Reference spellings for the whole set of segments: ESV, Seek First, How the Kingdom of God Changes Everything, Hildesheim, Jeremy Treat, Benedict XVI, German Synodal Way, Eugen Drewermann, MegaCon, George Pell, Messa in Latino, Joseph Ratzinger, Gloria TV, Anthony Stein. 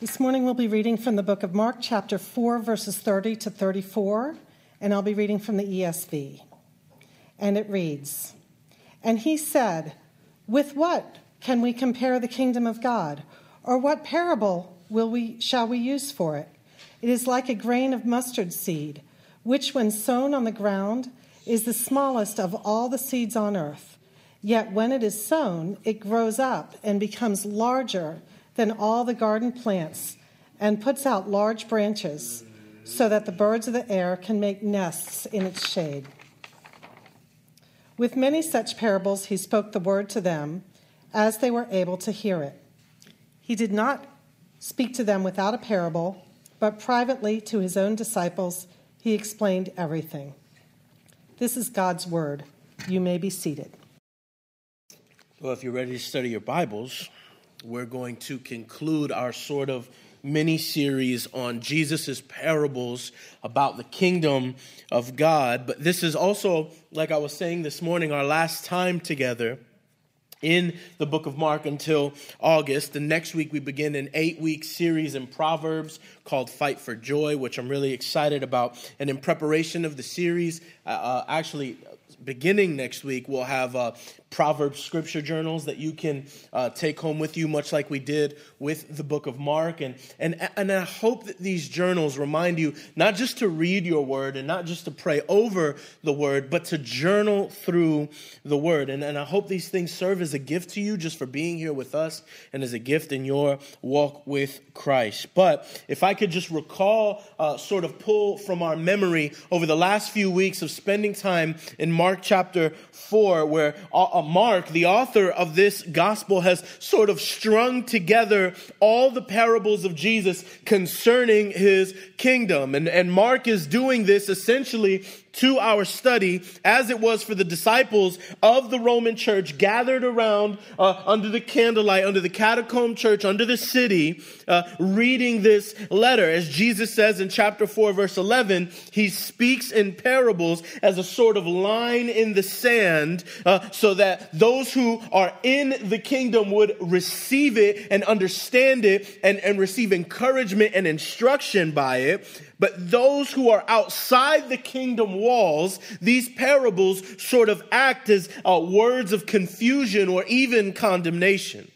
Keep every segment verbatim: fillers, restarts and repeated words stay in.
This morning we'll be reading from the book of Mark, chapter four, verses thirty to thirty-four, and I'll be reading from the E S V. And it reads, "And he said, 'With what can we compare the kingdom of God? Or what parable will we, shall we use for it? It is like a grain of mustard seed, which when sown on the ground is the smallest of all the seeds on earth. Yet when it is sown, it grows up and becomes larger than all the garden plants and puts out large branches so that the birds of the air can make nests in its shade.' With many such parables he spoke the word to them as they were able to hear it. He did not speak to them without a parable, but privately to his own disciples he explained everything." This is God's word. You may be seated. Well, if you're ready to study your Bibles, we're going to conclude our sort of mini-series on Jesus' parables about the kingdom of God. But this is also, like I was saying this morning, our last time together in the book of Mark until August. The next week we begin an eight-week series in Proverbs called Fight for Joy, which I'm really excited about. And in preparation of the series, uh, actually... beginning next week, we'll have uh, Proverbs scripture journals that you can uh, take home with you, much like we did with the book of Mark. And, and, and I hope that these journals remind you not just to read your word and not just to pray over the word, but to journal through the word. And, and I hope these things serve as a gift to you just for being here with us and as a gift in your walk with Christ. But if I could just recall, uh, sort of pull from our memory over the last few weeks of spending time in Mark Mark chapter four, where Mark, the author of this gospel, has sort of strung together all the parables of Jesus concerning his kingdom. And, and Mark is doing this essentially to our study, as it was for the disciples of the Roman church gathered around uh, under the candlelight, under the catacomb church, under the city, uh, reading this letter. As Jesus says in chapter four, verse eleven, he speaks in parables as a sort of line in the sand uh, so that those who are in the kingdom would receive it and understand it and, and receive encouragement and instruction by it. But those who are outside the kingdom walls, these parables sort of act as uh, words of confusion or even condemnation.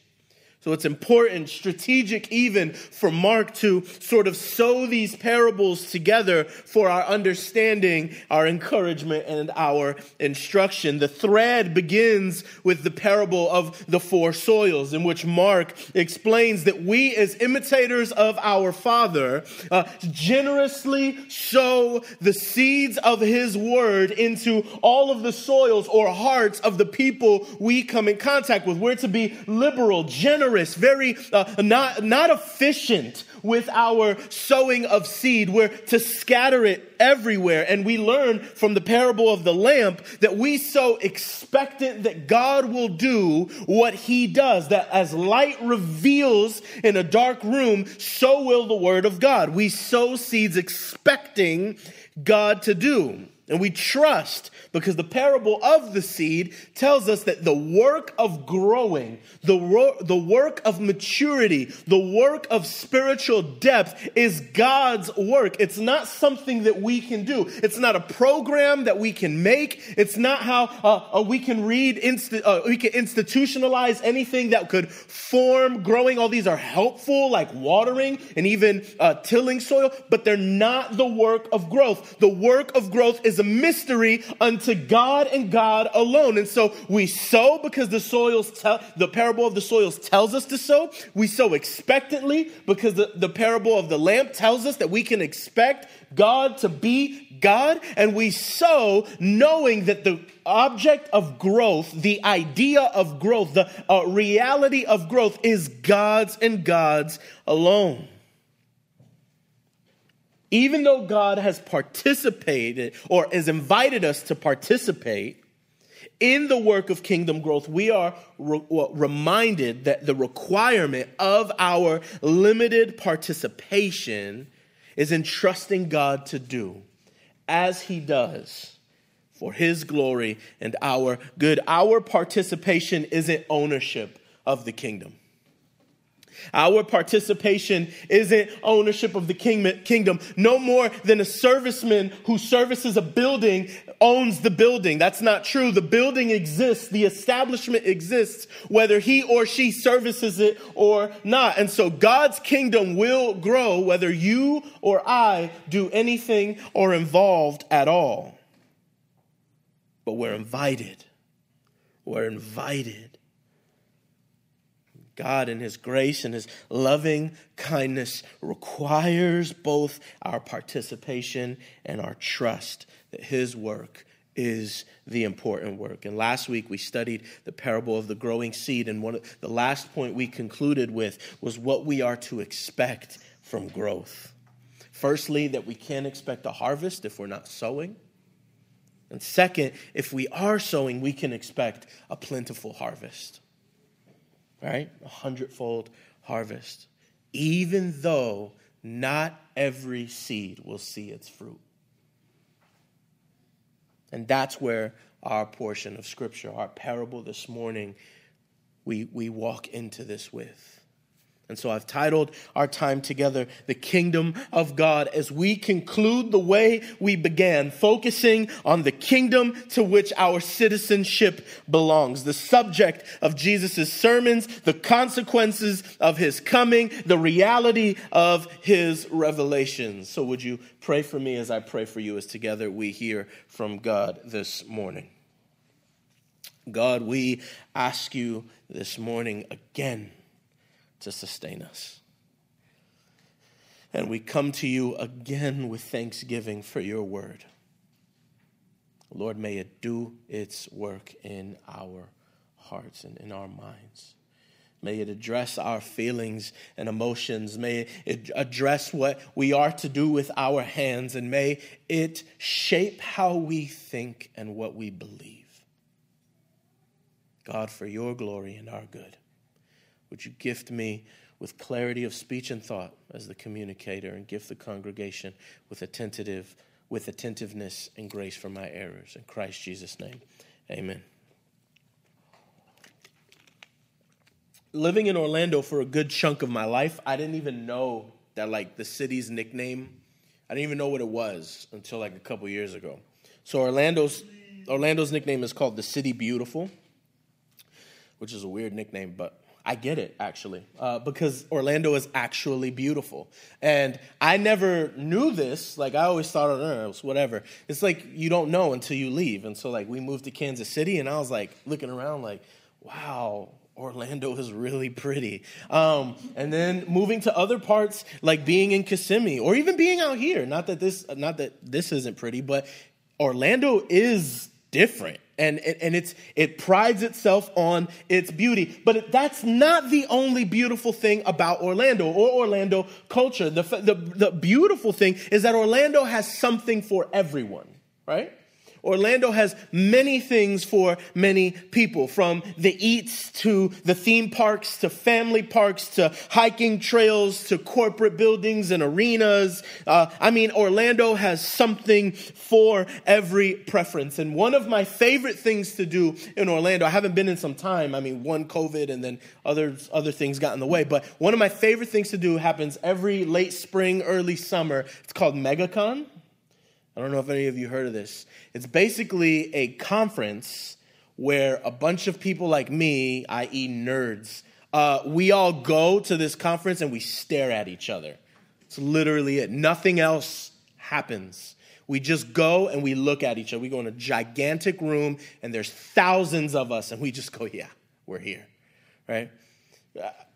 So it's important, strategic even, for Mark to sort of sew these parables together for our understanding, our encouragement, and our instruction. The thread begins with the parable of the four soils, in which Mark explains that we, as imitators of our Father, uh, generously sow the seeds of his word into all of the soils or hearts of the people we come in contact with. We're to be liberal, generous, very uh, not, not efficient with our sowing of seed. We're to scatter it everywhere. And we learn from the parable of the lamp that we sow expectant that God will do what he does, that as light reveals in a dark room, so will the word of God. We sow seeds expecting God to do. And we trust because the parable of the seed tells us that the work of growing, the, ro- the work of maturity, the work of spiritual depth is God's work. It's not something that we can do. It's not a program that we can make. It's not how uh, uh, we can read, insti- uh, we can institutionalize anything that could form growing. All these are helpful, like watering and even uh, tilling soil, but they're not the work of growth. The work of growth is a mystery unto God and God alone. And so we sow because the soils, te- the parable of the soils tells us to sow. We sow expectantly because the, the parable of the lamp tells us that we can expect God to be God. And we sow knowing that the object of growth, the idea of growth, the uh, reality of growth is God's and God's alone. Even though God has participated or has invited us to participate in the work of kingdom growth, we are re- reminded that the requirement of our limited participation is in trusting God to do as he does for his glory and our good. Our participation isn't ownership of the kingdom. Our participation isn't ownership of the kingdom, no more than a serviceman who services a building owns the building. That's not true. The building exists. The establishment exists, whether he or she services it or not. And so God's kingdom will grow whether you or I do anything or involved at all. But we're invited. We're invited. God in his grace and his loving kindness requires both our participation and our trust that his work is the important work. And last week we studied the parable of the growing seed. And one of the last point we concluded with was what we are to expect from growth. Firstly, that we can't expect a harvest if we're not sowing. And second, if we are sowing, we can expect a plentiful harvest. Right? A hundredfold harvest. Even though not every seed will see its fruit. And that's where our portion of Scripture, our parable this morning, we, we walk into this with. And so I've titled our time together, The Kingdom of God, as we conclude the way we began, focusing on the kingdom to which our citizenship belongs, the subject of Jesus' sermons, the consequences of his coming, the reality of his revelations. So would you pray for me as I pray for you, as together we hear from God this morning? God, we ask you this morning again to sustain us. And we come to you again with thanksgiving for your word. Lord, may it do its work in our hearts and in our minds. May it address our feelings and emotions. May it address what we are to do with our hands. And may it shape how we think and what we believe. God, for your glory and our good, would you gift me with clarity of speech and thought as the communicator, and gift the congregation with attentive, with attentiveness and grace for my errors. In Christ Jesus' name, amen. Living in Orlando for a good chunk of my life, I didn't even know that, like, the city's nickname, I didn't even know what it was until like a couple years ago. So Orlando's Orlando's nickname is called the City Beautiful, which is a weird nickname, but I get it, actually, uh, because Orlando is actually beautiful. And I never knew this. Like, I always thought, oh, it's whatever. It's like you don't know until you leave. And so, like, we moved to Kansas City, and I was, like, looking around like, wow, Orlando is really pretty. Um, and then moving to other parts, like being in Kissimmee or even being out here. Not that this, not that this isn't pretty, but Orlando is different. And and it's it prides itself on its beauty. But that's not the only beautiful thing about Orlando or Orlando culture. The, the, the beautiful thing is that Orlando has something for everyone, right? Orlando has many things for many people, from the eats to the theme parks to family parks to hiking trails to corporate buildings and arenas. Uh, I mean, Orlando has something for every preference. And one of my favorite things to do in Orlando, I haven't been in some time. I mean, one, COVID, and then other, other things got in the way. But one of my favorite things to do happens every late spring, early summer. It's called MegaCon. I don't know if any of you heard of this. It's basically a conference where a bunch of people like me, that is nerds, uh, we all go to this conference and we stare at each other. It's literally it. Nothing else happens. We just go and we look at each other. We go in a gigantic room and there's thousands of us and we just go, yeah, we're here, right?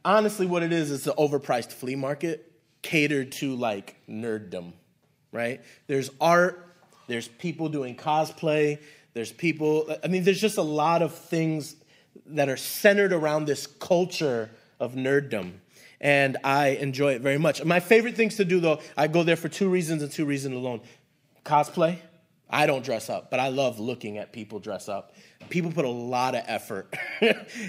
Honestly, what it is, it's an overpriced flea market catered to like nerddom. Right? There's art, there's people doing cosplay, there's people, I mean, there's just a lot of things that are centered around this culture of nerddom. And I enjoy it very much. My favorite things to do, though, I go there for two reasons and two reasons alone. Cosplay. I don't dress up, but I love looking at people dress up. People put a lot of effort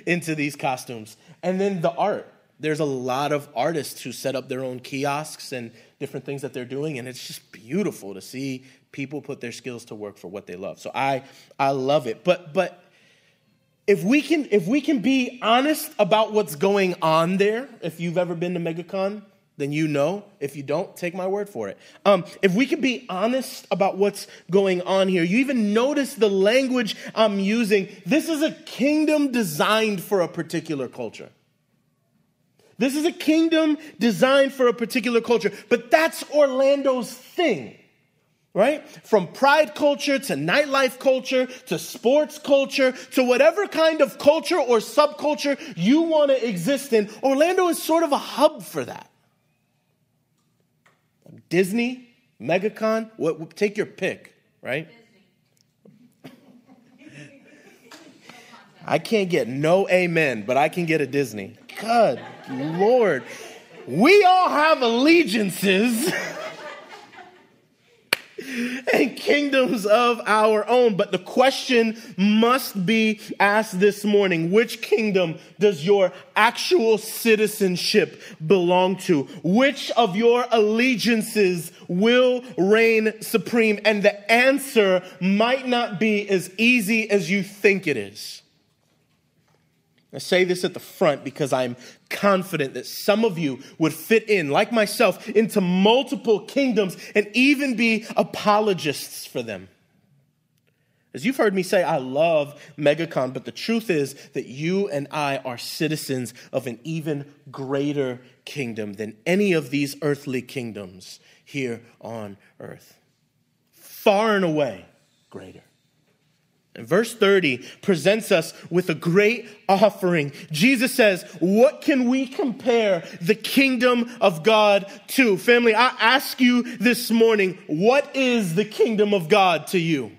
into these costumes. And then the art. There's a lot of artists who set up their own kiosks and different things that they're doing, and it's just beautiful to see people put their skills to work for what they love. So I I love it. But but if we can if we can be honest about what's going on there, if you've ever been to MegaCon, then you know. If you don't, take my word for it. Um, if we can be honest about what's going on here, you even notice the language I'm using. This is a kingdom designed for a particular culture. This is a kingdom designed for a particular culture, but that's Orlando's thing, right? From pride culture to nightlife culture to sports culture to whatever kind of culture or subculture you want to exist in, Orlando is sort of a hub for that. Disney, MegaCon, what, take your pick, right? I can't get no amen, but I can get a Disney. God, Lord. We all have allegiances and kingdoms of our own. But the question must be asked this morning. Which kingdom does your actual citizenship belong to? Which of your allegiances will reign supreme? And the answer might not be as easy as you think it is. I say this at the front because I'm confident that some of you would fit in, like myself, into multiple kingdoms and even be apologists for them. As you've heard me say, I love MegaCon, but the truth is that you and I are citizens of an even greater kingdom than any of these earthly kingdoms here on earth. Far and away greater. And verse thirty presents us with a great offering. Jesus says, what can we compare the kingdom of God to? Family, I ask you this morning, what is the kingdom of God to you?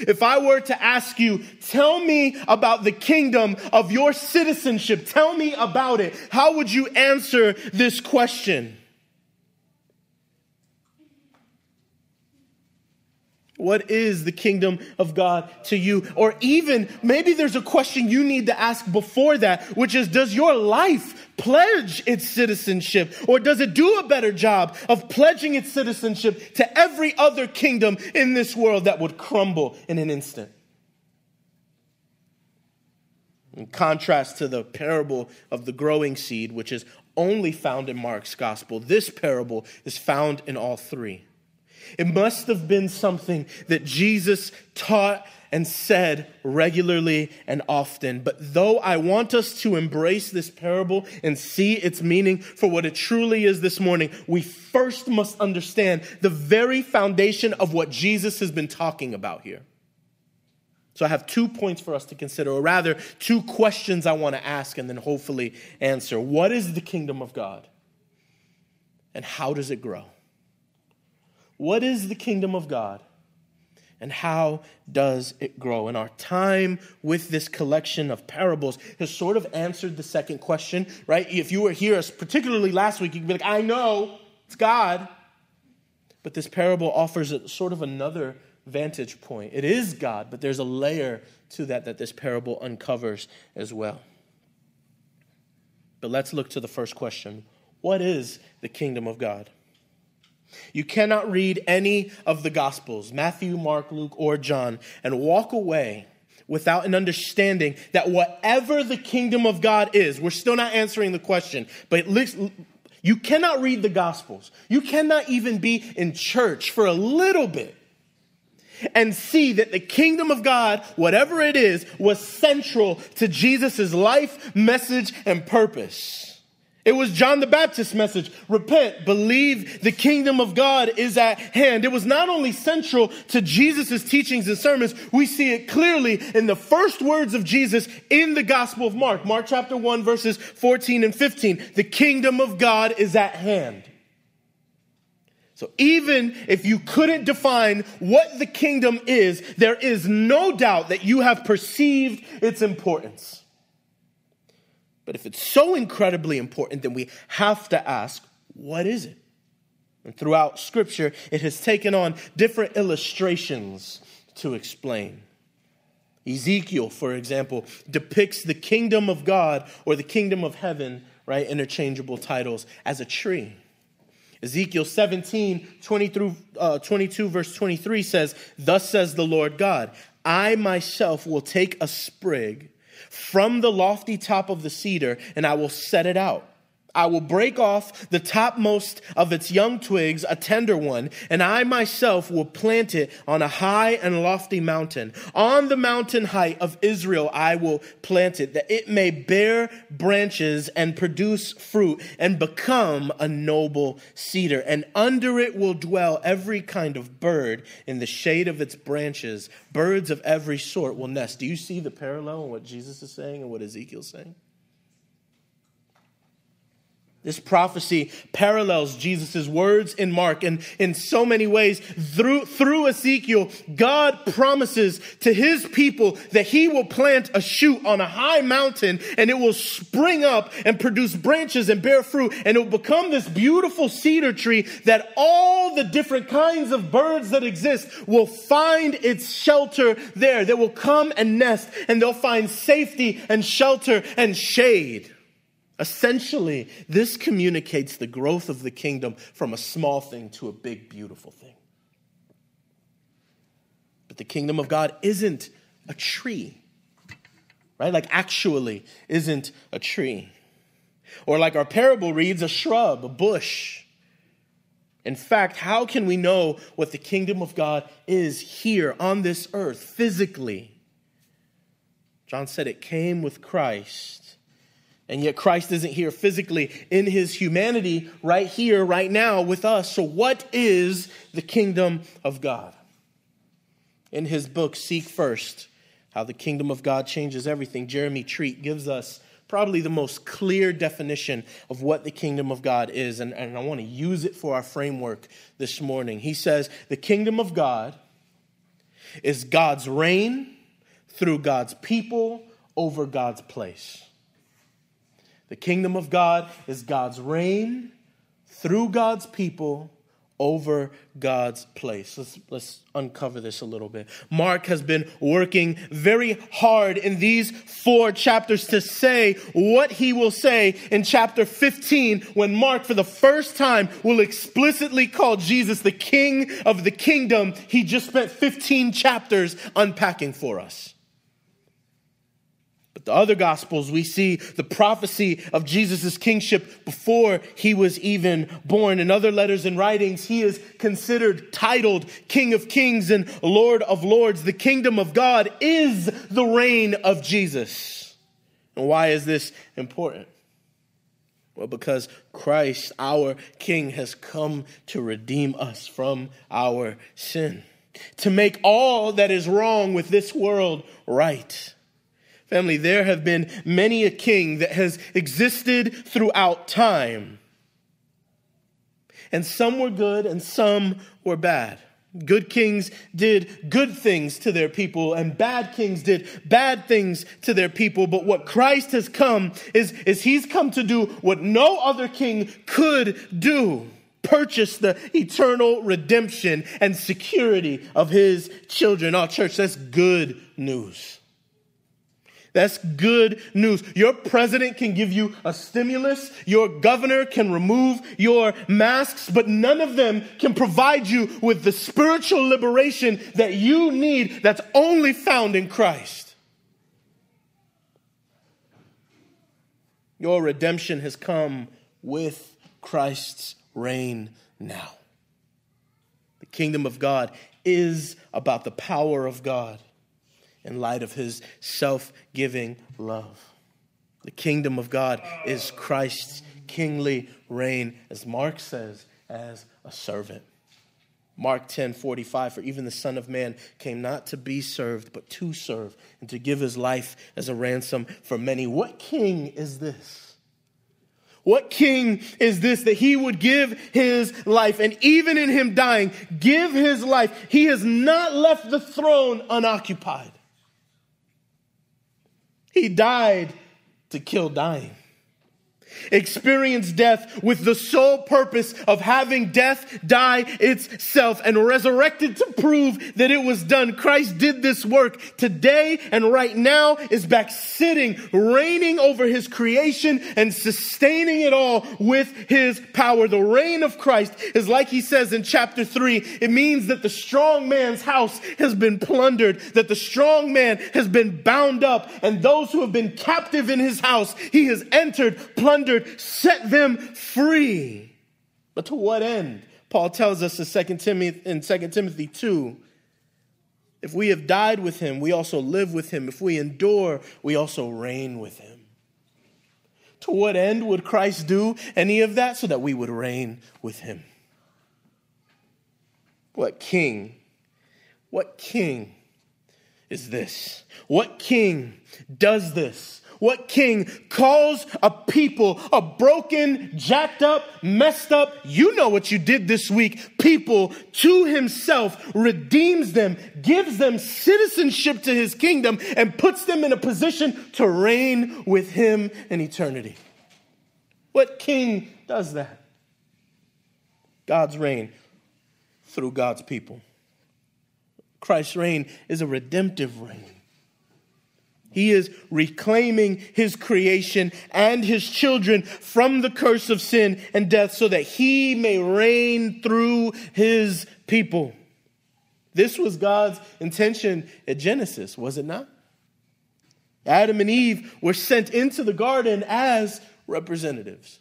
If I were to ask you, tell me about the kingdom of your citizenship, tell me about it, how would you answer this question? What is the kingdom of God to you? Or even maybe there's a question you need to ask before that, which is, does your life pledge its citizenship? Or does it do a better job of pledging its citizenship to every other kingdom in this world that would crumble in an instant? In contrast to the parable of the growing seed, which is only found in Mark's gospel, this parable is found in all three. It must have been something that Jesus taught and said regularly and often. But though I want us to embrace this parable and see its meaning for what it truly is this morning, we first must understand the very foundation of what Jesus has been talking about here. So I have two points for us to consider, or rather two questions I want to ask and then hopefully answer. What is the kingdom of God? And how does it grow? What is the kingdom of God and how does it grow? And our time with this collection of parables has sort of answered the second question, right? If you were here, particularly last week, you'd be like, I know, it's God. But this parable offers a, sort of another vantage point. It is God, but there's a layer to that that this parable uncovers as well. But let's look to the first question. What is the kingdom of God? You cannot read any of the Gospels, Matthew, Mark, Luke, or John, and walk away without an understanding that whatever the kingdom of God is, we're still not answering the question, but you cannot read the Gospels. You cannot even be in church for a little bit and see that the kingdom of God, whatever it is, was central to Jesus' life, message, and purpose. It was John the Baptist's message. Repent, believe the kingdom of God is at hand. It was not only central to Jesus' teachings and sermons. We see it clearly in the first words of Jesus in the Gospel of Mark. Mark chapter one, verses fourteen and fifteen. The kingdom of God is at hand. So even if you couldn't define what the kingdom is, there is no doubt that you have perceived its importance. But if it's so incredibly important, then we have to ask, what is it? And throughout Scripture, it has taken on different illustrations to explain. Ezekiel, for example, depicts the kingdom of God or the kingdom of heaven, right, interchangeable titles, as a tree. Ezekiel seventeen, twenty through, uh, twenty-two, verse twenty-three says, thus says the Lord God, I myself will take a sprig from the lofty top of the cedar, and I will set it out. I will break off the topmost of its young twigs, a tender one, and I myself will plant it on a high and lofty mountain. On the mountain height of Israel I will plant it, that it may bear branches and produce fruit and become a noble cedar. And under it will dwell every kind of bird in the shade of its branches. Birds of every sort will nest. Do you see the parallel in what Jesus is saying and what Ezekiel is saying? This prophecy parallels Jesus' words in Mark, and in so many ways, through, through Ezekiel, God promises to his people that he will plant a shoot on a high mountain, and it will spring up and produce branches and bear fruit, and it will become this beautiful cedar tree that all the different kinds of birds that exist will find its shelter there. They will come and nest, and they'll find safety and shelter and shade. Essentially, this communicates the growth of the kingdom from a small thing to a big, beautiful thing. But the kingdom of God isn't a tree, right? Like actually isn't a tree. Or like our parable reads, a shrub, a bush. In fact, how can we know what the kingdom of God is here on this earth physically? John said it came with Christ. And yet Christ isn't here physically in his humanity right here, right now with us. So what is the kingdom of God? In his book, Seek First, How the Kingdom of God Changes Everything, Jeremy Treat gives us probably the most clear definition of what the kingdom of God is. And, and I want to use it for our framework this morning. He says, the kingdom of God is God's reign through God's people over God's place. The kingdom of God is God's reign through God's people over God's place. Let's, let's uncover this a little bit. Mark has been working very hard in these four chapters to say what he will say in chapter fifteen, when Mark, for the first time, will explicitly call Jesus the King of the kingdom he just spent fifteen chapters unpacking for us. The other gospels, we see the prophecy of Jesus' kingship before he was even born. In other letters and writings, he is considered titled King of Kings and Lord of Lords. The kingdom of God is the reign of Jesus. And why is this important? Well, because Christ, our King, has come to redeem us from our sin, to make all that is wrong with this world right. Family, there have been many a king that has existed throughout time. And some were good and some were bad. Good kings did good things to their people, and bad kings did bad things to their people. But what Christ has come is, is he's come to do what no other king could do. Purchase the eternal redemption and security of his children. Oh, church, that's good news. That's good news. Your president can give you a stimulus. Your governor can remove your masks, but none of them can provide you with the spiritual liberation that you need that's only found in Christ. Your redemption has come with Christ's reign now. The kingdom of God is about the power of God in light of his self-giving love. The kingdom of God is Christ's kingly reign, as Mark says, as a servant. Mark ten forty-five, for even the Son of Man came not to be served, but to serve, and to give his life as a ransom for many. What king is this? What king is this that he would give his life, and even in him dying, give his life? He has not left the throne unoccupied. He died to kill dying. experienced death with the sole purpose of having death die itself and resurrected to prove that it was done. Christ did this work today and right now is back sitting, reigning over his creation and sustaining it all with his power. The reign of Christ is like he says in chapter three, it means that the strong man's house has been plundered, that the strong man has been bound up, and those who have been captive in his house, he has entered, plundered, set them free. But to what end? Paul tells us in Second Timothy two, if we have died with him, we also live with him. If we endure, we also reign with him. To what end would Christ do any of that? So that we would reign with him. What king, what king is this? What king does this? What king calls a people, a broken, jacked up, messed up, you know what you did this week, people to himself, redeems them, gives them citizenship to his kingdom, and puts them in a position to reign with him in eternity? What king does that? God's reign through God's people. Christ's reign is a redemptive reign. He is reclaiming his creation and his children from the curse of sin and death so that he may reign through his people. This was God's intention at Genesis, was it not? Adam and Eve were sent into the garden as representatives,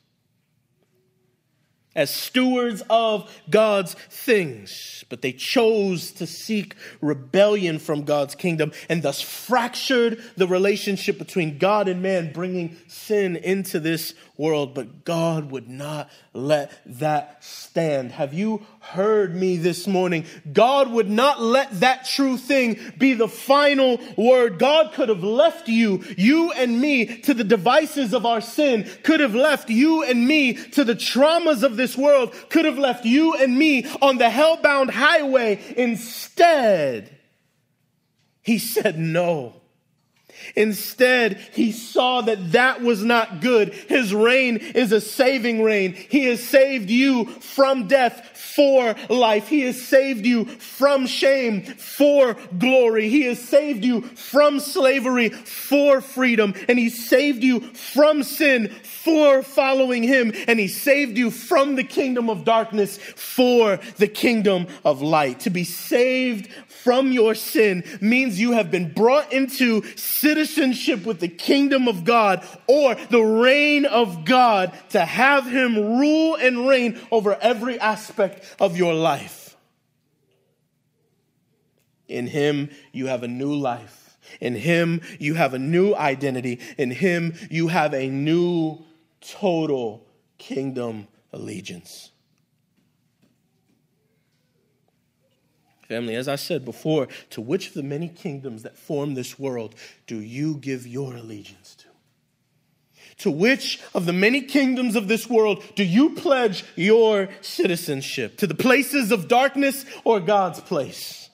as stewards of God's things. But they chose to seek rebellion from God's kingdom and thus fractured the relationship between God and man, bringing sin into this world. But God would not let that stand. Have you heard me this morning? God would not let that true thing be the final word. God could have left you, you and me, to the devices of our sin, could have left you and me to the traumas of this world, could have left you and me on the hell-bound highway. Instead, he said no. Instead, he saw that that was not good. His reign is a saving reign. He has saved you from death for life. He has saved you from shame for glory. He has saved you from slavery for freedom. And he saved you from sin for following him. And he saved you from the kingdom of darkness for the kingdom of light. To be saved from your sin means you have been brought into citizenship with the kingdom of God or the reign of God to have him rule and reign over every aspect of your life. In him, you have a new life. In him, you have a new identity. In him, you have a new total kingdom allegiance. Family, as I said before, to which of the many kingdoms that form this world do you give your allegiance to? To which of the many kingdoms of this world do you pledge your citizenship? To the places of darkness or God's place?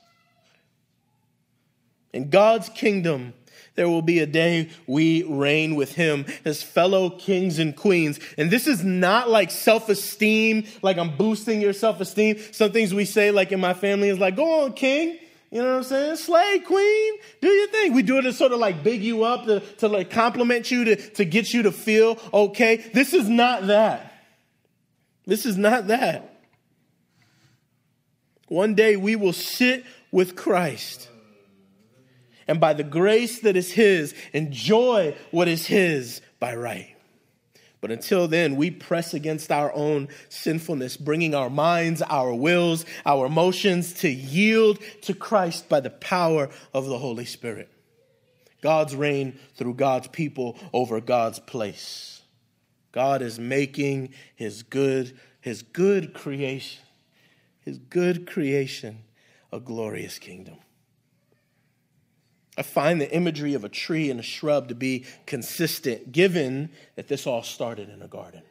In God's kingdom, there will be a day we reign with him as fellow kings and queens. And this is not like self-esteem, like I'm boosting your self-esteem. Some things we say, like in my family, is like, go on, king. You know what I'm saying? Slay, queen. Do your thing. We do it to sort of like big you up, to, to like compliment you, to, to get you to feel okay. This is not that. This is not that. One day we will sit with Christ and by the grace that is his, enjoy what is his by right. But until then, we press against our own sinfulness, bringing our minds, our wills, our emotions to yield to Christ by the power of the Holy Spirit. God's reign through God's people over God's place. God is making his good, his good creation, his good creation, a glorious kingdom. I find the imagery of a tree and a shrub to be consistent, given that this all started in a garden.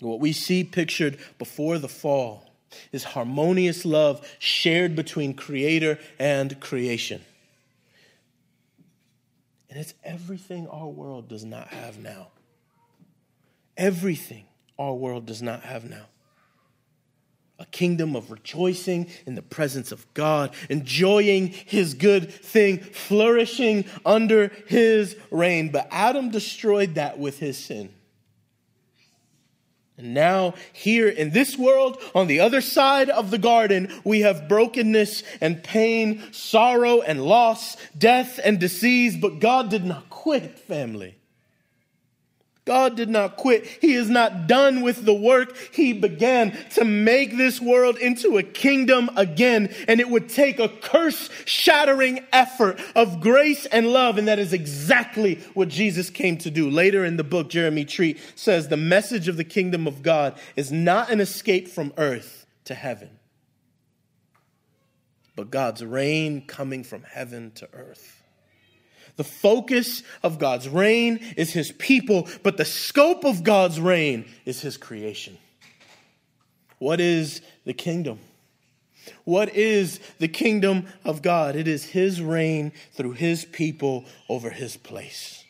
What we see pictured before the fall is harmonious love shared between creator and creation. And And it's everything our world does not have now. Everything our world does not have now. A kingdom of rejoicing in the presence of God, enjoying his good thing, flourishing under his reign. But Adam destroyed that with his sin. And now here in this world, on the other side of the garden, we have brokenness and pain, sorrow and loss, death and disease. But God did not quit, family. God did not quit. He is not done with the work he began to make this world into a kingdom again. And it would take a curse-shattering effort of grace and love. And that is exactly what Jesus came to do. Later in the book, Jeremy Treat says the message of the kingdom of God is not an escape from earth to heaven, but God's reign coming from heaven to earth. The focus of God's reign is his people, but the scope of God's reign is his creation. What is the kingdom? What is the kingdom of God? It is his reign through his people over his place.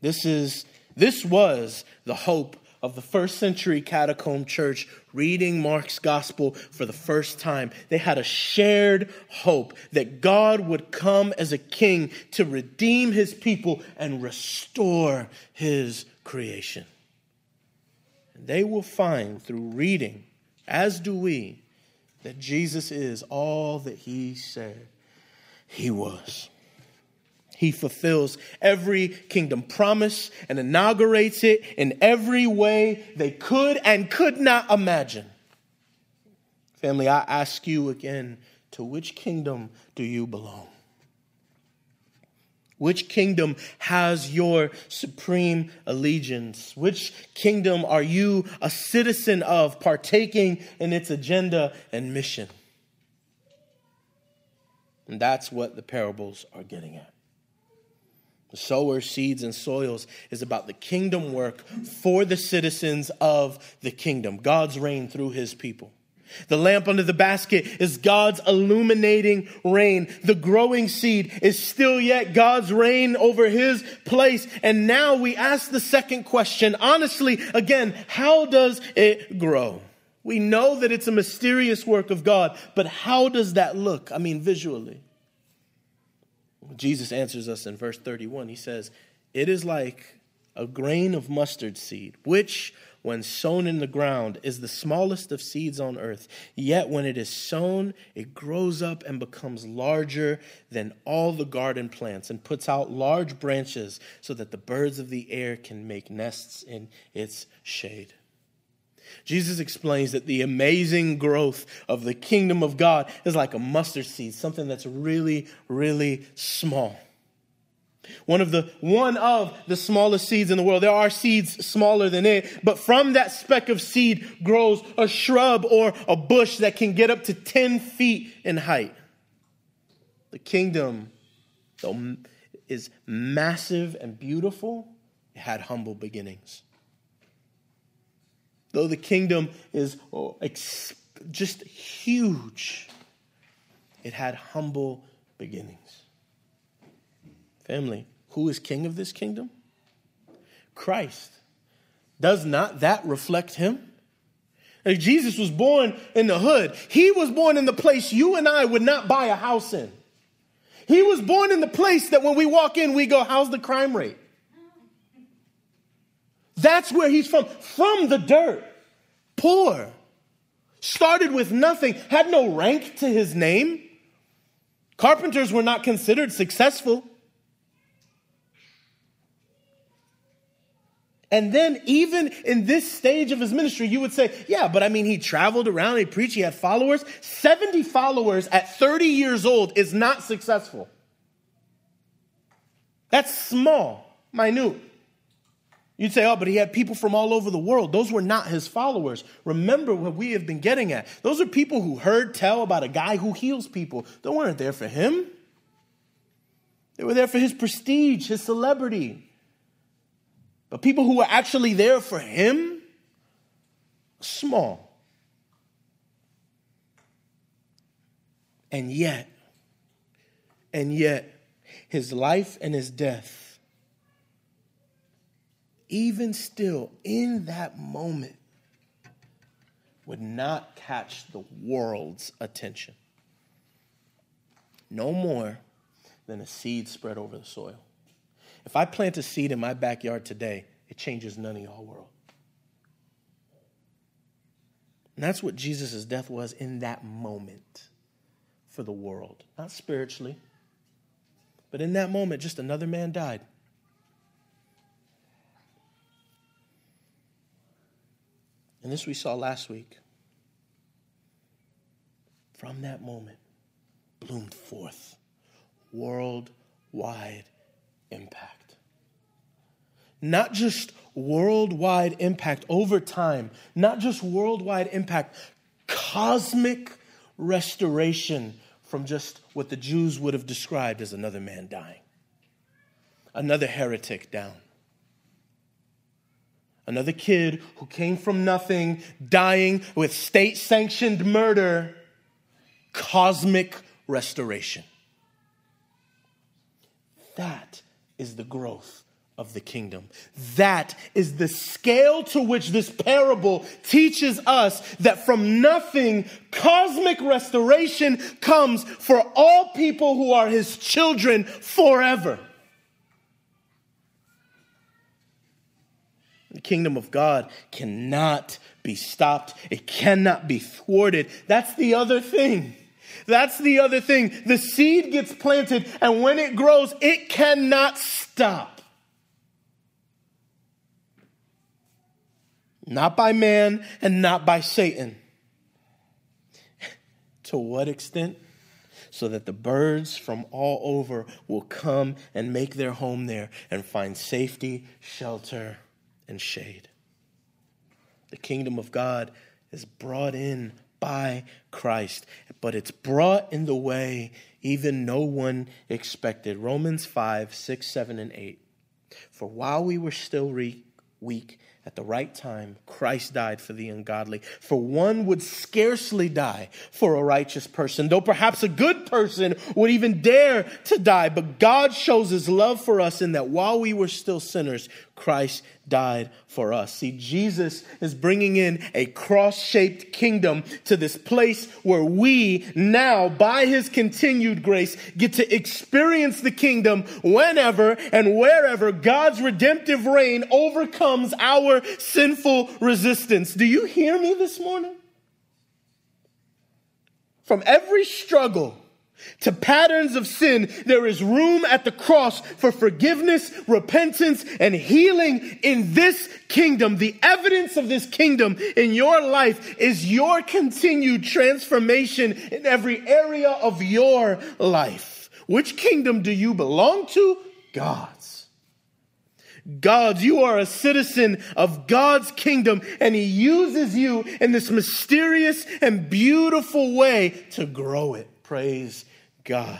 This is, this was the hope of the first century catacomb church reading Mark's gospel for the first time. They had a shared hope that God would come as a king to redeem his people and restore his creation. And they will find through reading, as do we, that Jesus is all that he said he was. He fulfills every kingdom promise and inaugurates it in every way they could and could not imagine. Family, I ask you again, to which kingdom do you belong? Which kingdom has your supreme allegiance? Which kingdom are you a citizen of, partaking in its agenda and mission? And that's what the parables are getting at. The sower, seeds, and soils is about the kingdom work for the citizens of the kingdom. God's reign through his people. The lamp under the basket is God's illuminating reign. The growing seed is still yet God's reign over his place. And now we ask the second question. Honestly, again, how does it grow? We know that it's a mysterious work of God, but how does that look? I mean, visually. Jesus answers us in verse thirty-one. He says, it is like a grain of mustard seed, which when sown in the ground is the smallest of seeds on earth. Yet when it is sown, it grows up and becomes larger than all the garden plants and puts out large branches so that the birds of the air can make nests in its shade. Jesus explains that the amazing growth of the kingdom of God is like a mustard seed, something that's really, really small. One of the one of the smallest seeds in the world. There are seeds smaller than it, but from that speck of seed grows a shrub or a bush that can get up to ten feet in height. The kingdom, though, is massive and beautiful. It had humble beginnings. Though the kingdom is just huge, it had humble beginnings. Family, who is king of this kingdom? Christ. Does not that reflect him? Like Jesus was born in the hood. He was born in the place you and I would not buy a house in. He was born in the place that when we walk in, we go, how's the crime rate? That's where he's from, from the dirt, poor, started with nothing, had no rank to his name. Carpenters were not considered successful. And then even in this stage of his ministry, you would say, yeah, but I mean, he traveled around, he preached, he had followers. seventy followers at thirty years old is not successful. That's small, minute. You'd say, oh, but he had people from all over the world. Those were not his followers. Remember what we have been getting at. Those are people who heard tell about a guy who heals people. They weren't there for him. They were there for his prestige, his celebrity. But people who were actually there for him, small. And yet, and yet, his life and his death. Even still, in that moment, would not catch the world's attention. No more than a seed spread over the soil. If I plant a seed in my backyard today, it changes none of y'all world. And that's what Jesus' death was in that moment for the world. Not spiritually, but in that moment, just another man died. And this we saw last week. From that moment, bloomed forth worldwide impact. Not just worldwide impact over time, not just worldwide impact, cosmic restoration from just what the Jews would have described as another man dying, another heretic down, another kid who came from nothing, dying with state-sanctioned murder, cosmic restoration. That is the growth of the kingdom. That is the scale to which this parable teaches us that from nothing, cosmic restoration comes for all people who are his children forever. The kingdom of God cannot be stopped. It cannot be thwarted. That's the other thing. That's the other thing. The seed gets planted, and when it grows, it cannot stop. Not by man and not by Satan. To what extent? So that the birds from all over will come and make their home there and find safety, shelter, and shade. The kingdom of God is brought in by Christ, but it's brought in the way even no one expected. Romans five, six, seven, and eight. For while we were still re- weak, at the right time, Christ died for the ungodly. For one would scarcely die for a righteous person, though perhaps a good person would even dare to die. But God shows his love for us in that while we were still sinners, Christ died for us. See, Jesus is bringing in a cross-shaped kingdom to this place where we now, by his continued grace, get to experience the kingdom whenever and wherever God's redemptive reign overcomes our sinful resistance. Do you hear me this morning? From every struggle to patterns of sin, there is room at the cross for forgiveness, repentance, and healing in this kingdom. The evidence of this kingdom in your life is your continued transformation in every area of your life. Which kingdom do you belong to? God's. God's. You are a citizen of God's kingdom, and he uses you in this mysterious and beautiful way to grow it. Praise God.